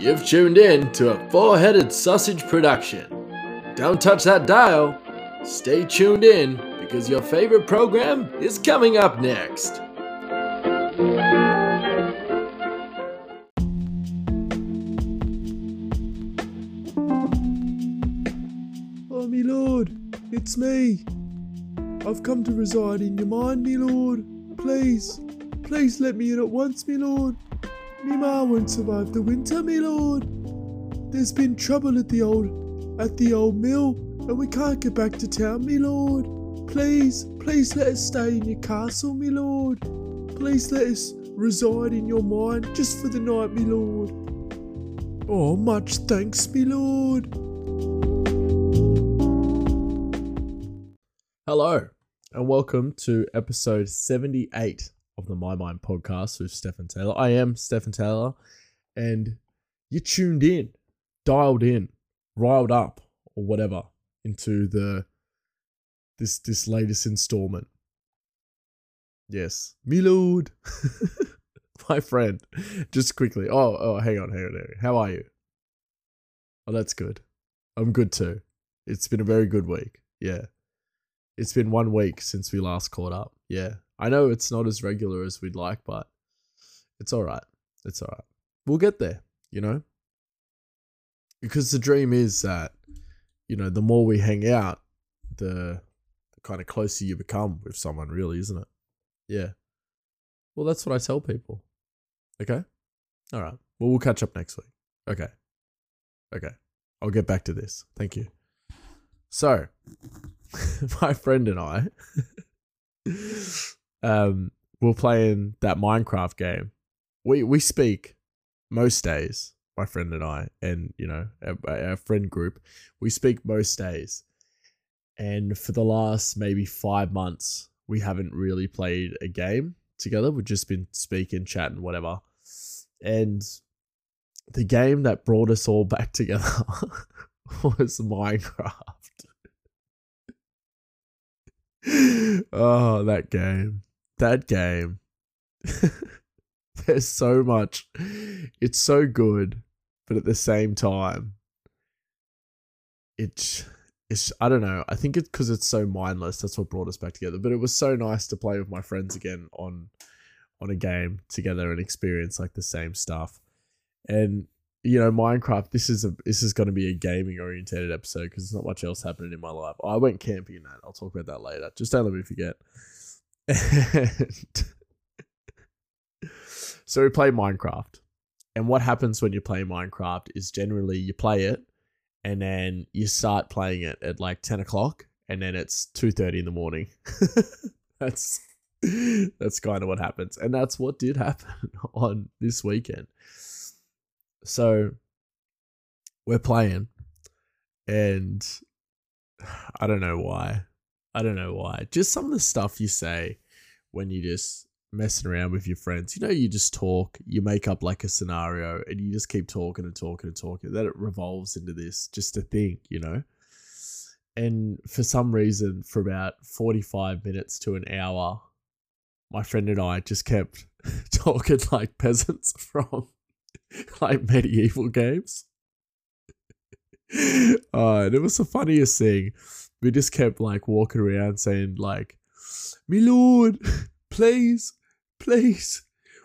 You've tuned in to a four-headed sausage production. Don't touch that dial. Stay tuned in because your favorite program is coming up next. Oh, me lord, it's me. I've come to reside in your mind, me lord. Please let me in at once, me lord. Me ma won't survive the winter, me lord. There's been trouble at the old mill, and we can't get back to town, me lord. Please let us stay in your castle, me lord. Please let us reside in your mind just for the night, me lord. Oh, much thanks, me lord. Hello, and welcome to episode 78 of the My Mind podcast with Stephen Taylor. I am Stephen Taylor, and you're tuned in, dialed in, riled up, or whatever, into this latest installment. Yes, me lord. My friend, just quickly. Oh, hang on. How are you? Oh, that's good. I'm good too. It's been a very good week. Yeah. It's been 1 week since we last caught up. Yeah. I know it's not as regular as we'd like, but it's all right. We'll get there, you know? Because the dream is that, you know, the more we hang out, the kind of closer you become with someone, really, isn't it? Yeah. Well, that's what I tell people. Okay? All right. Well, we'll catch up next week. Okay. I'll get back to this. Thank you. So, my friend and I... we're playing that Minecraft game. We speak most days, my friend and I, and you know our friend group. We speak most days, and for the last maybe 5 months, we haven't really played a game together. We've just been speaking, chatting, whatever. And the game that brought us all back together was Minecraft. Oh, that game. There's so much. It's so good, but at the same time, it's I don't know. I think it's because it's so mindless. That's what brought us back together. But it was so nice to play with my friends again on a game together and experience like the same stuff. And you know, Minecraft. This is going to be a gaming oriented episode because there's not much else happening in my life. I went camping and I'll talk about that later. Just don't let me forget. So we play Minecraft, and what happens when you play Minecraft is generally you play it, and then you start playing it at like 10:00, and then it's 2:30 in the morning. That's kind of what happens, and that's what did happen on this weekend. So we're playing, and I don't know why. Just some of the stuff you say when you're just messing around with your friends. You know, you just talk, you make up like a scenario, and you just keep talking. Then it revolves into this, just a thing, you know. And for some reason, for about 45 minutes to an hour, my friend and I just kept talking like peasants from... like medieval games. And it was the funniest thing. We just kept like walking around saying like, "Me lord, please.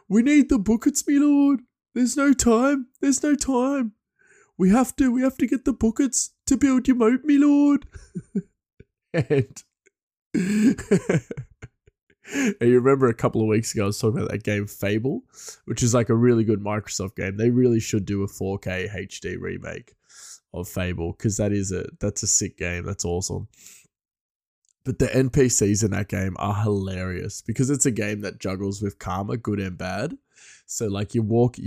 We need the buckets, me lord. There's no time. We have to get the buckets to build your moat, me lord." And and you remember a couple of weeks ago, I was talking about that game Fable, which is like a really good Microsoft game. They really should do a 4K HD remake of Fable because that's a sick game. That's awesome. But the NPCs in that game are hilarious because it's a game that juggles with karma, good and bad. So like you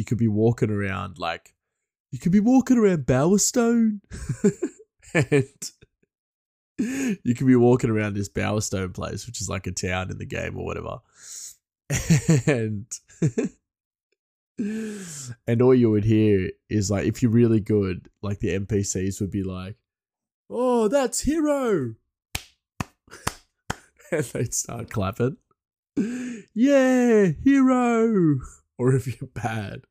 could be walking around Bowerstone and... you could be walking around this Bowerstone place, which is like a town in the game or whatever. And all you would hear is like, if you're really good, like the NPCs would be like, "Oh, that's hero." And they'd start clapping. "Yeah, hero." Or if you're bad,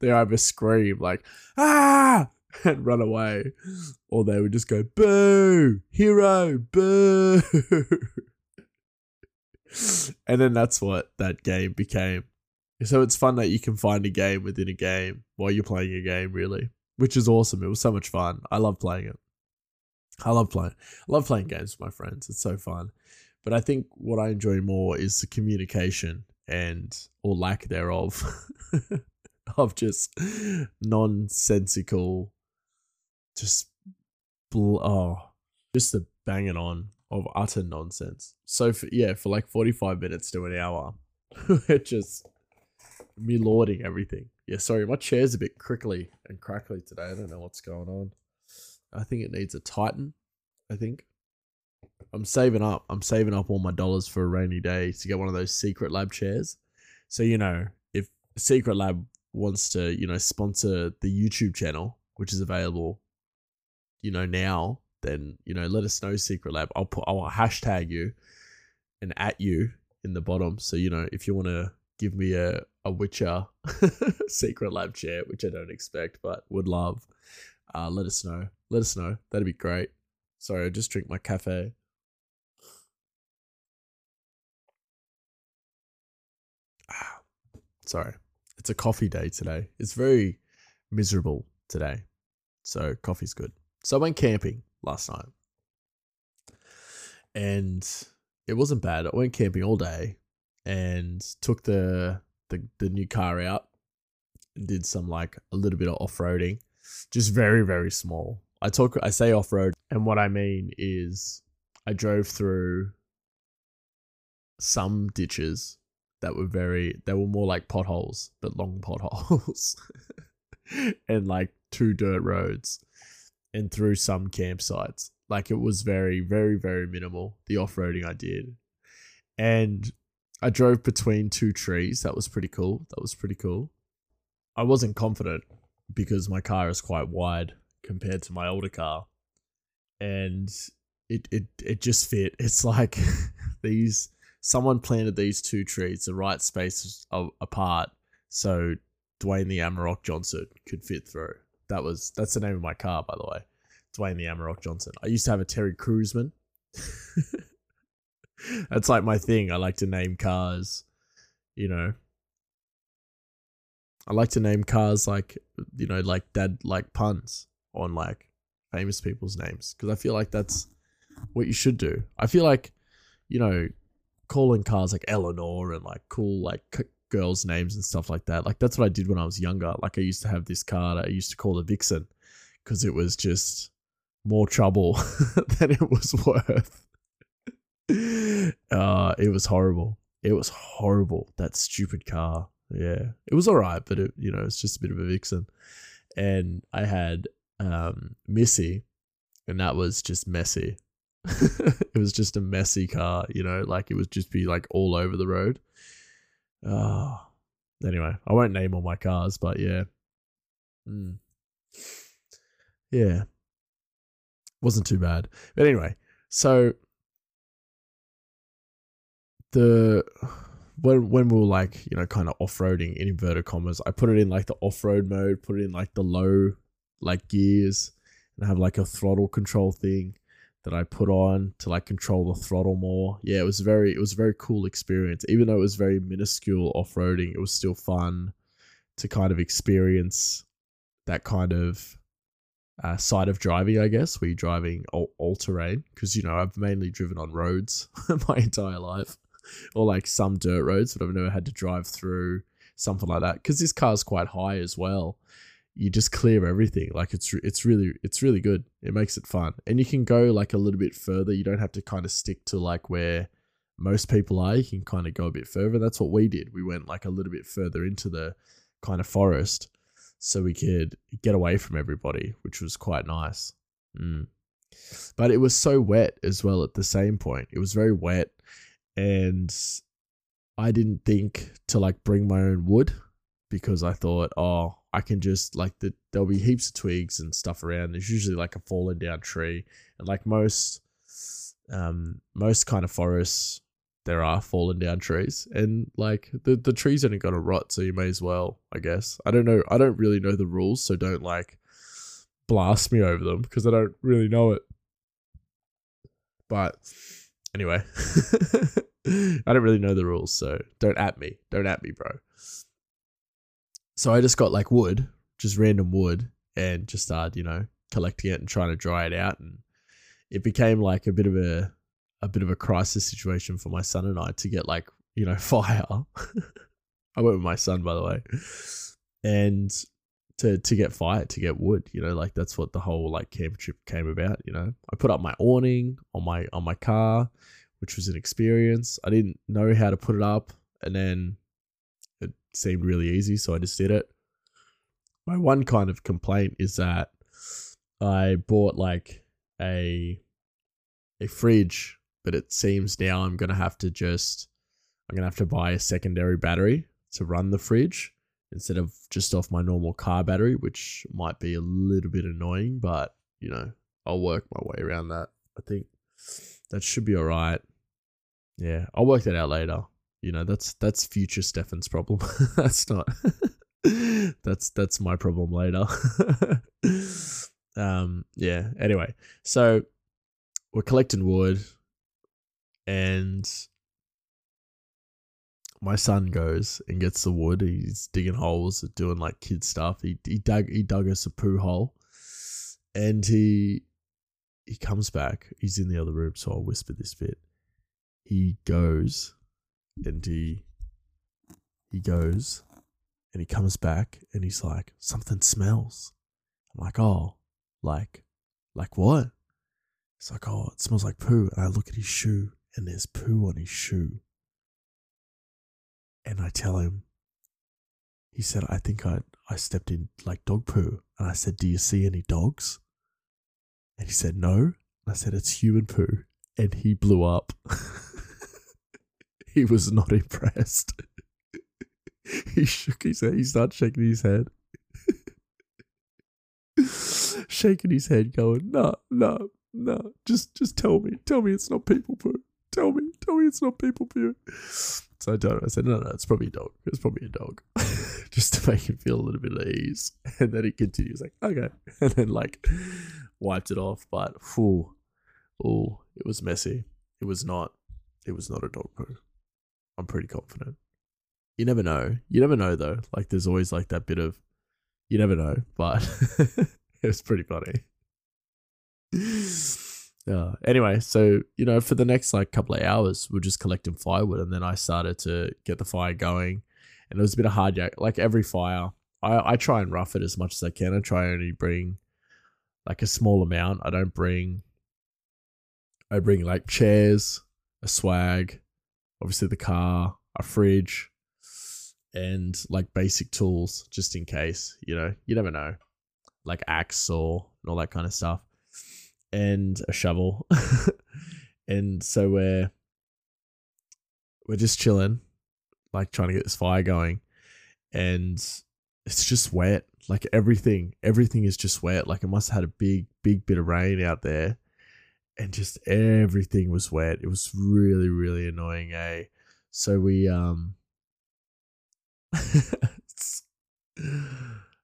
They either scream like, ah, and run away, or they would just go, boo, hero, boo. And then that's what that game became. So it's fun that you can find a game within a game while you're playing a game, really, which is awesome. It was so much fun. I love playing it. I love playing games with my friends. It's so fun. But I think what I enjoy more is the communication and, or lack thereof, of just nonsensical, just the banging on of utter nonsense. So for like 45 minutes to an hour, just me lording everything. Yeah, sorry, my chair's a bit crickly and crackly today. I don't know what's going on. I think it needs a tighten. I think I'm saving up all my dollars for a rainy day to get one of those Secret Lab chairs. So, you know, if Secret Lab wants to, you know, sponsor the YouTube channel, which is available, you know, now, then, you know, let us know, Secret Lab. I'll hashtag you and at you in the bottom. So, you know, if you want to give me a Witcher Secret Lab chair, which I don't expect, but would love, let us know. That'd be great. Sorry, I just drink my cafe. Sorry. It's a coffee day today. It's very miserable today. So coffee's good. So I went camping last night. And it wasn't bad. I went camping all day and took the new car out and did some, like, a little bit of off-roading. Just very, very small. I say off-road, and what I mean is I drove through some ditches that were they were more like potholes, but long potholes, and like two dirt roads, and through some campsites. Like, it was very, very, very minimal, the off-roading I did. And I drove between two trees. That was pretty cool. I wasn't confident because my car is quite wide compared to my older car, and it just fit. It's like someone planted these two trees the right spaces apart so Dwayne the Amarok Johnson could fit through. That's the name of my car, by the way, Dwayne the Amarok Johnson. I used to have a Terry Kruseman. That's like my thing. I like to name cars, you know. I like to name cars like, you know, like dad, like puns on like famous people's names, because I feel like that's what you should do. I feel like, you know, calling cars like Eleanor and like cool like girls' names and stuff like that. Like, that's what I did when I was younger. Like, I used to have this car that I used to call the Vixen because it was just more trouble than it was worth. It was horrible. That stupid car. Yeah, it was all right, but it, you know, it's just a bit of a Vixen. And I had Missy, and that was just messy. It was just a messy car, you know, like it would just be like all over the road. Anyway, I won't name all my cars, but yeah. Yeah. Wasn't too bad. But anyway, so when we were like, you know, kind of off-roading in inverted commas, I put it in like the off-road mode, put it in like the low, like gears, and I have like a throttle control thing that I put on to like control the throttle more. Yeah, it was a very cool experience. Even though it was very minuscule off-roading, it was still fun to kind of experience that kind of side of driving, I guess, where you're driving all-terrain, because, you know, I've mainly driven on roads my entire life, or like some dirt roads, but I've never had to drive through something like that, because this car's quite high as well. You just clear everything. Like, it's really good. It makes it fun, and you can go like a little bit further. You don't have to kind of stick to like where most people are. You can kind of go a bit further. That's what we did. We went like a little bit further into the kind of forest so we could get away from everybody, which was quite nice. But it was so wet as well at the same point. It was very wet, and I didn't think to like bring my own wood, because I thought, oh, I can just like there'll be heaps of twigs and stuff around. There's usually like a fallen down tree, and like most kind of forests there are fallen down trees, and like the trees aren't gonna rot, so you may as well, I guess. I don't know. I don't really know the rules, so don't like blast me over them because I don't really know it. But anyway, I don't really know the rules, so don't at me. Don't at me, bro. So I just got like wood, just random wood, and just started, you know, collecting it and trying to dry it out, and it became like a bit of a crisis situation for my son and I to get like, you know, fire. I went with my son, by the way, and to get fire, to get wood, you know, like that's what the whole like camp trip came about, you know. I put up my awning on my car, which was an experience. I didn't know how to put it up, and then it seemed really easy, so I just did it. My one kind of complaint is that I bought like a fridge, but it seems now I'm gonna have to buy a secondary battery to run the fridge instead of just off my normal car battery, which might be a little bit annoying, but you know, I'll work my way around that. I think that should be all right. Yeah, I'll work that out later. You know, that's future Stefan's problem. That's not that's my problem later. Yeah, anyway, so we're collecting wood, and my son goes and gets the wood. He's digging holes, doing like kid stuff. He dug us a poo hole, and he comes back. He's in the other room, so I'll whisper this bit. He goes and he comes back, and he's like, something smells. I'm like, oh, like what? It's like, oh, it smells like poo. And I look at his shoe, and there's poo on his shoe. And I tell him, he said, I think I stepped in like dog poo. And I said, do you see any dogs? And he said, no. And I said, it's human poo. And he blew up. He was not impressed. He shook his head. He started shaking his head. Shaking his head going, no, just tell me it's not people poo. Tell me it's not people poo. So I told him, I said, no, it's probably a dog. It's probably a dog. Just to make him feel a little bit at ease. And then he continues like, okay. And then like wiped it off. But it was messy. It was not a dog poo. I'm pretty confident. You never know. You never know though. Like there's always like that bit of you never know, but it was pretty funny. Anyway, so you know, for the next like couple of hours, we're just collecting firewood, and then I started to get the fire going, and it was a bit of hard yak. Like every fire, I try and rough it as much as I can. I try and only bring like a small amount. I bring like chairs, a swag, obviously the car, a fridge, and like basic tools just in case. You know, you never know, like axe, saw, and all that kind of stuff. And a shovel. And so we're just chilling, like trying to get this fire going, and it's just wet. Like everything is just wet. Like it must have had a big bit of rain out there, and just everything was wet. It was really, really annoying, eh? So we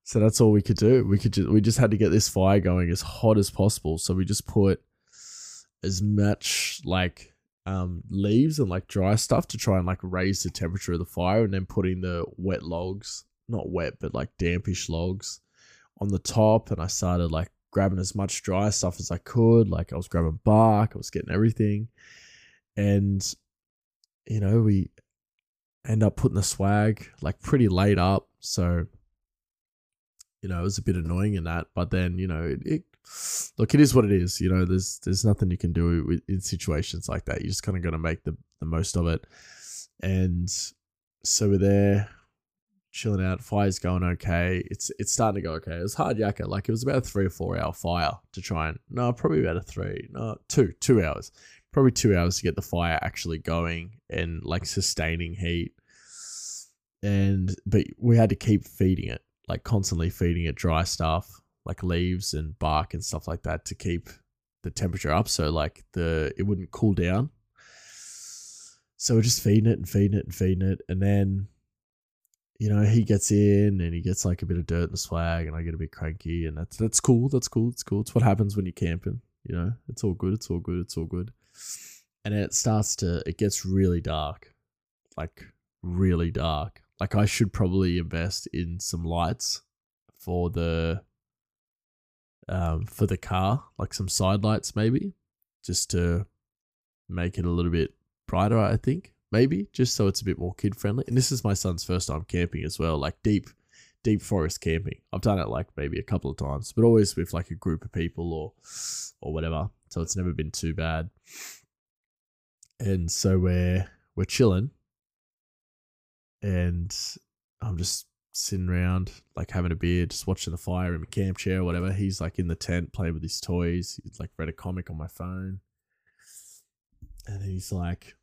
so that's all we could do. We just had to get this fire going as hot as possible. So we just put as much like leaves and like dry stuff to try and like raise the temperature of the fire, and then putting the wet logs, not wet, but like dampish logs on the top. And I started like grabbing as much dry stuff as I could. Like I was grabbing bark, I was getting everything. And, you know, we end up putting the swag like pretty late up. So, you know, it was a bit annoying in that, but then, you know, it is what it is. You know, there's nothing you can do in situations like that. You just kind of got to make the most of it. And so we're there chilling out. Fire's going okay. It's starting to go okay. It was hard yakka. Like it was about a 3 or 4 hour fire to try and, no, probably about a three, no, two hours, probably 2 hours to get the fire actually going and like sustaining heat. And, but we had to keep feeding it. Like constantly feeding it dry stuff, like leaves and bark and stuff like that to keep the temperature up. So like it wouldn't cool down. So we're just feeding it and feeding it and feeding it. And then, you know, he gets in and he gets like a bit of dirt in the swag and I get a bit cranky, and that's cool. It's what happens when you're camping, you know, it's all good. And then it gets really dark, like really dark. Like I should probably invest in some lights for the car, like some side lights maybe, just to make it a little bit brighter, I think, maybe, just so it's a bit more kid friendly. And this is my son's first time camping as well, like deep forest camping. I've done it like maybe a couple of times, but always with like a group of people or whatever. So it's never been too bad. And so we're chilling and I'm just sitting around, like having a beer, just watching the fire in my camp chair or whatever. He's like in the tent playing with his toys. He's like read a comic on my phone. And he's like,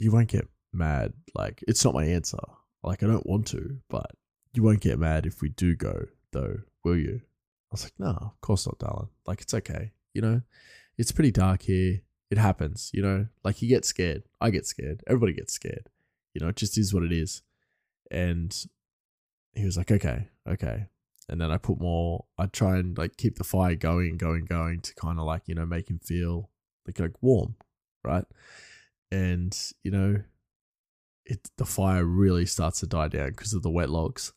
you won't get mad. Like, it's not my answer. Like, I don't want to, but you won't get mad if we do go though, will you? I was like, no, of course not, darling. Like, it's okay. You know, it's pretty dark here. It happens, you know, like you get scared. I get scared. Everybody gets scared. You know, it just is what it is. And he was like, okay. And then I try and like keep the fire going to kind of like, you know, make him feel like warm. Right. And, you know, the fire really starts to die down because of the wet logs.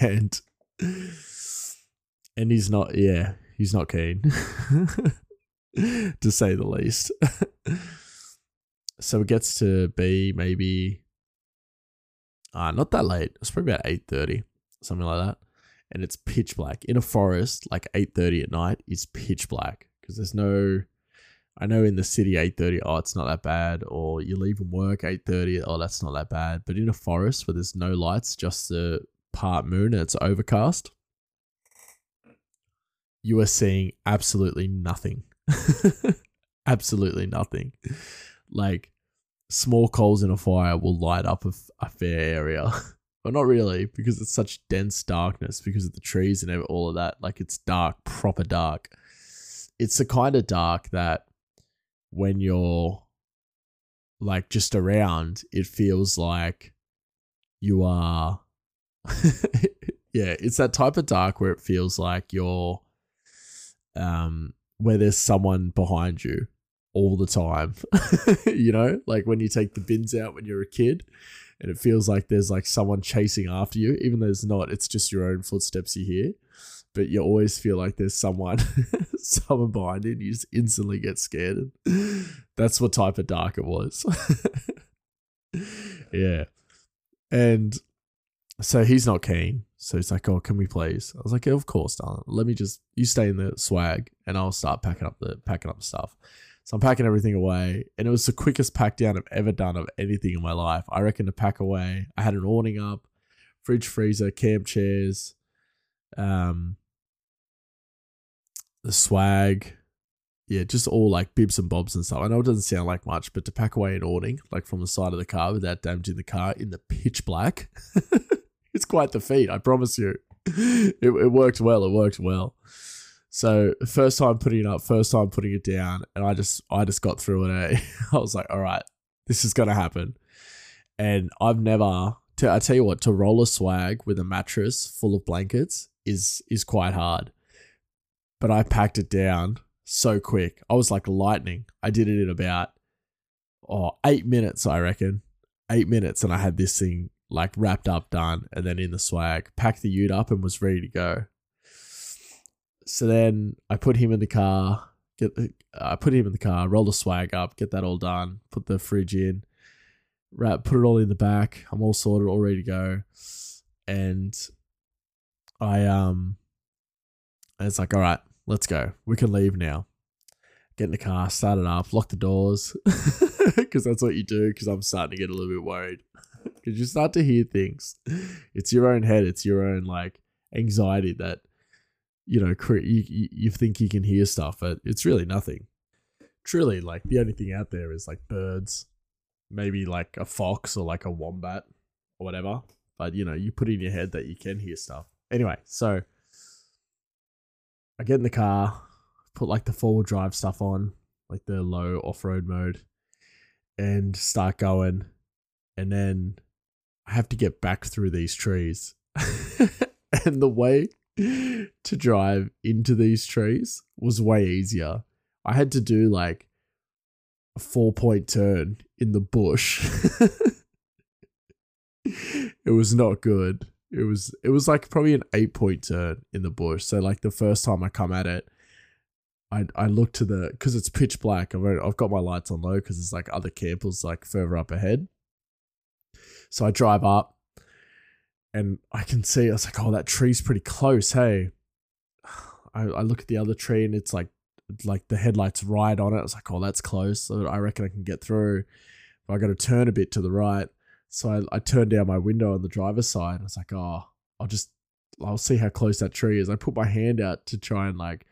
and he's not keen to say the least. So it gets to be maybe not that late. It's probably about 8:30, something like that. And it's pitch black in a forest. Like 8:30 at night is pitch black because there's no. I know in the city, 8:30, oh, it's not that bad. Or you leave from work, 8:30, oh, that's not that bad. But in a forest where there's no lights, just the part moon and it's overcast, you are seeing absolutely nothing. Absolutely nothing. Like, small coals in a fire will light up a fair area. But not really, because it's such dense darkness because of the trees and all of that. Like, it's dark, proper dark. It's the kind of dark that, when you're like just around, it feels like you are, yeah, it's that type of dark where it feels like you're, where there's someone behind you all the time, you know, like when you take the bins out when you're a kid and it feels like there's like someone chasing after you, even though it's not, it's just your own footsteps you hear. But you always feel like there's someone behind it. And you just instantly get scared. That's what type of dark it was. Yeah. And so he's not keen. So he's like, oh, can we please? I was like, yeah, of course, darling. Let me just, you stay in the swag and I'll start packing up stuff. So I'm packing everything away. And it was the quickest pack down I've ever done of anything in my life. I reckon to pack away. I had an awning up, fridge, freezer, camp chairs, the swag, yeah, just all like bibs and bobs and stuff. I know it doesn't sound like much, but to pack away an awning, like from the side of the car without damaging the car in the pitch black, it's quite the feat, I promise you. It worked well. So first time putting it up, first time putting it down, and I just got through it. I was like, all right, this is going to happen. And I've never, I tell you what, to roll a swag with a mattress full of blankets is quite hard. But I packed it down so quick. I was like lightning. I did it in about 8 minutes, I reckon. 8 minutes, and I had this thing like wrapped up, done, and then in the swag. Packed the ute up and was ready to go. So then I put him in the car. Rolled the swag up, get that all done, put the fridge in, wrap, put it all in the back. I'm all sorted, all ready to go. And it's like, all right, let's go. We can leave now. Get in the car, start it up, lock the doors, because that's what you do, because I'm starting to get a little bit worried, because you start to hear things. It's your own head. It's your own, like, anxiety that, you know, you think you can hear stuff, but it's really nothing. Truly, like, the only thing out there is, like, birds, maybe, like, a fox or, like, a wombat or whatever. But, you know, you put in your head that you can hear stuff. Anyway, so I get in the car, put like the 4-wheel drive stuff on, like the low off-road mode, and start going. And then I have to get back through these trees. And the way to drive into these trees was way easier. I had to do like a 4-point turn in the bush. It was not good. It was like probably an 8-point turn in the bush. So like the first time I come at it, I look to the, because it's pitch black. I've got my lights on low because there's like other campers like further up ahead. So I drive up and I can see, I was like, oh, that tree's pretty close. Hey, I look at the other tree and it's like the headlights right on it. I was like, oh, that's close. So I reckon I can get through. But I got to turn a bit to the right. So I turned down my window on the driver's side. I was like, oh, I'll see how close that tree is. I put my hand out to try and like,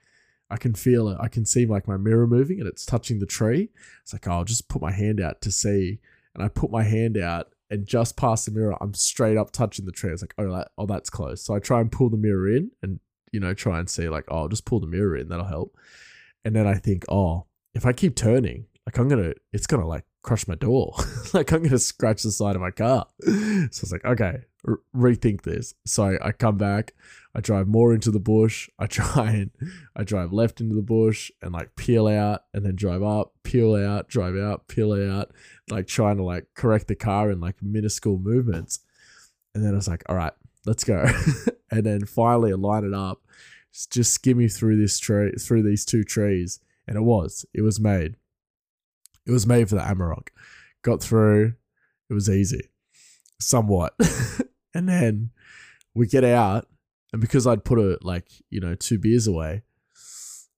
I can feel it. I can see like my mirror moving and it's touching the tree. It's like, oh, I'll just put my hand out to see. And I put my hand out and just past the mirror, I'm straight up touching the tree. I was like, oh, that's close. So I try and pull the mirror in and, you know, try and see like, oh, I'll just pull the mirror in. That'll help. And then I think, oh, if I keep turning, like it's going to like crush my door. Like I'm going to scratch the side of my car. So I was like, okay, rethink this. So I come back. I drive more into the bush. I drive left into the bush and like peel out and then drive up, peel out, drive out, peel out, like trying to like correct the car in like minuscule movements. And then I was like, all right, let's go. And then finally I line it up, just skimmy through this tree, through these two trees. And it was made. It was made for the Amarok. Got through. It was easy. Somewhat. And then we get out. And because I'd put it like, you know, 2 beers away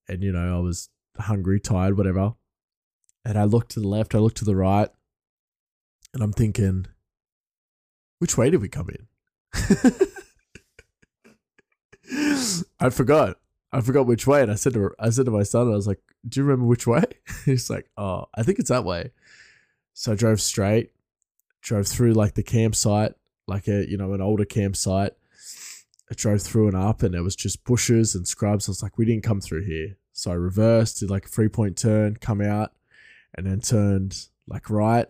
and, you know, I was hungry, tired, whatever. And I looked to the left, I looked to the right and I'm thinking, which way did we come in? I forgot which way. And I said to my son, I was like, do you remember which way? He's like, oh, I think it's that way. So I drove straight, drove through like the campsite, like a, you know, an older campsite. I drove through and up and it was just bushes and scrubs. I was like, we didn't come through here. So I reversed, did like a 3-point turn, come out and then turned like right.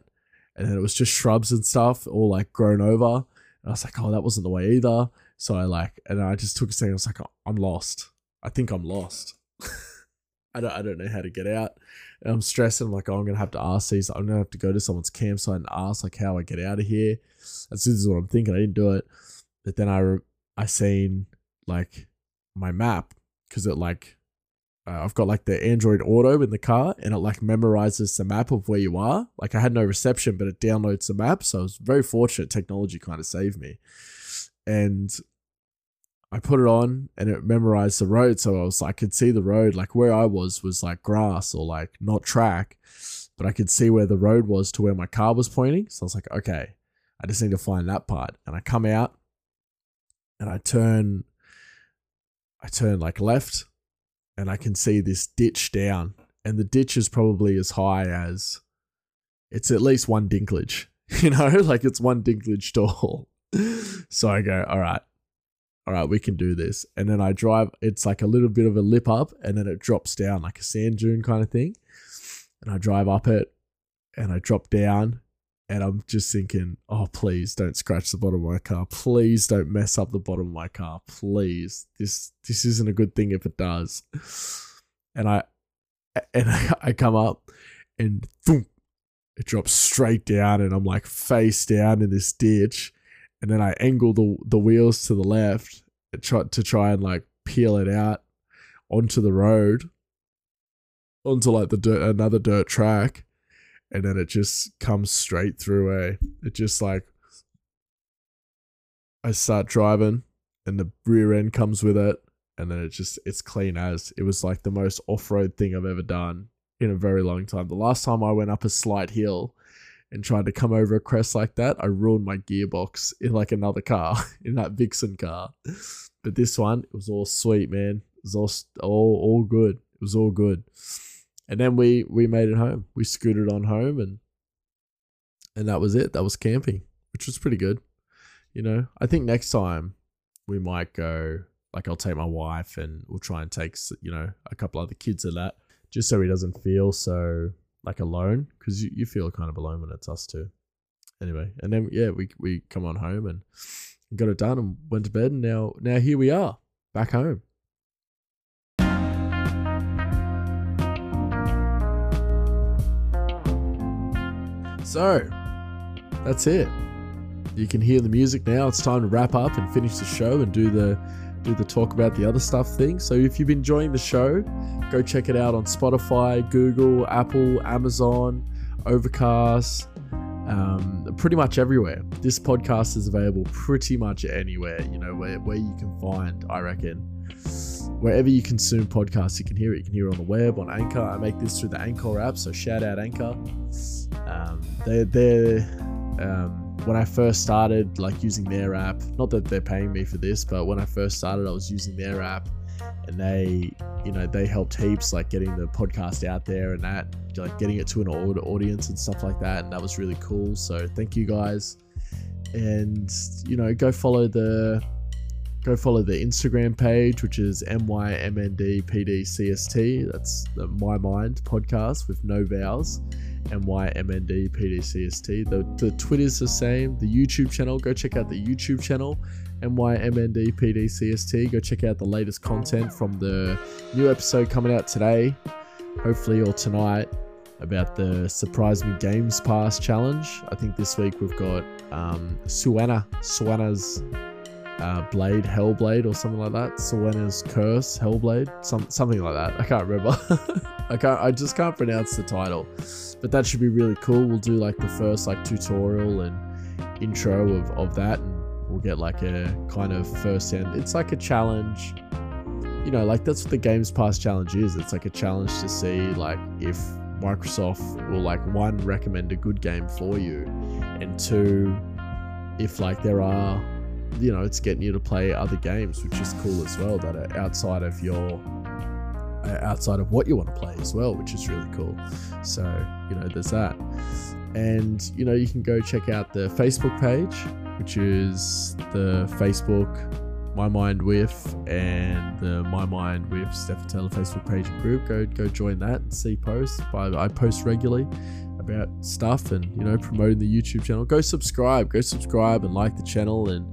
And then it was just shrubs and stuff all like grown over. And I was like, oh, that wasn't the way either. So I just took a second. I was like, oh, I'm lost. I think I'm lost. I don't know how to get out. And I'm stressing. I'm like, oh, I'm going to have to ask these. I'm going to have to go to someone's campsite and ask like how I get out of here. This is what I'm thinking. I didn't do it. But then I seen like my map because it like, I've got like the Android Auto in the car and it like memorizes the map of where you are. Like I had no reception, but it downloads the map. So I was very fortunate. Technology kind of saved me. And I put it on and it memorized the road. So I could see the road, like where I was like grass or like not track, but I could see where the road was to where my car was pointing. So I was like, okay, I just need to find that part. And I come out. And I turn like left and I can see this ditch down and the ditch is probably as high as it's at least one dinklage, you know, like it's one dinklage tall. So I go, all right, we can do this. And then I drive, it's like a little bit of a lip up and then it drops down like a sand dune kind of thing. And I drive up it and I drop down. And I'm just thinking, oh, please don't scratch the bottom of my car. Please don't mess up the bottom of my car. Please. This isn't a good thing if it does. And I come up and boom, it drops straight down and I'm like face down in this ditch. And then I angle the wheels to the left and try and like peel it out onto the road, onto like another dirt track. And then it just comes straight through, eh? It just like, I start driving and the rear end comes with it. And then it's clean as. It was like the most off-road thing I've ever done in a very long time. The last time I went up a slight hill and tried to come over a crest like that, I ruined my gearbox in like another car, in that Vixen car. But this one, it was all sweet, man. It was all good. It was all good. And then we made it home. We scooted on home and that was it. That was camping, which was pretty good. You know, I think next time we might go, like I'll take my wife and we'll try and take, you know, a couple other kids of that just so he doesn't feel so like alone, because you feel kind of alone when it's us two. Anyway, and then yeah, we come on home and got it done and went to bed, and now here we are back home. So that's it. You can hear the music now. It's time to wrap up and finish the show and do the talk about the other stuff thing. So if you've been enjoying the show, go check it out on Spotify, Google, Apple, Amazon, Overcast, pretty much everywhere. This podcast is available pretty much anywhere, you know, where you can find, I reckon. Wherever you consume podcasts, you can hear it. You can hear it on the web, on Anchor. I make this through the Anchor app, so shout out Anchor. When I first started like using their app, not that they're paying me for this, but when I first started, I was using their app, and they helped heaps, like getting the podcast out there and that, like getting it to an audience and stuff like that. And that was really cool. So thank you guys. And, you know, go follow the Instagram page, which is MYMNDPDCST. That's the My Mind podcast with no vowels. MYMNDPDCST. The Twitter's the same. The YouTube channel, go check out the YouTube channel, MYMNDPDCST. Go check out the latest content from the new episode coming out today, hopefully, or tonight, about the Surprise Me Games Pass challenge. I think this week we've got Senua's Blade, Hellblade, or something like that. Senua's Curse, Hellblade, something like that. I can't remember. I just can't pronounce the title, but that should be really cool. We'll do like the first like tutorial and intro of that, and we'll get like a kind of first hand. It's like a challenge, you know, like that's what the Games Pass challenge is. It's like a challenge to see like if Microsoft will like one, recommend a good game for you, and two, if like there are, you know, it's getting you to play other games, which is cool as well, that are outside of what you want to play as well, which is really cool. So, you know, there's that. And, you know, you can go check out the Facebook page, which is the Facebook My Mind With, and the My Mind With Stephen Taylor Facebook page and group. Go join that and see posts. I post regularly about stuff and, you know, promoting the YouTube channel. Go subscribe and like the channel, and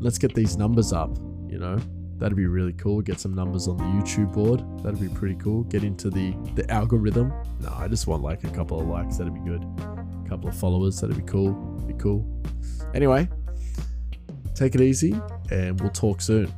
let's get these numbers up, you know. That'd be really cool. Get some numbers on the YouTube board. That'd be pretty cool. Get into the algorithm. No, I just want like a couple of likes. That'd be good. A couple of followers. That'd be cool. Anyway, take it easy and we'll talk soon.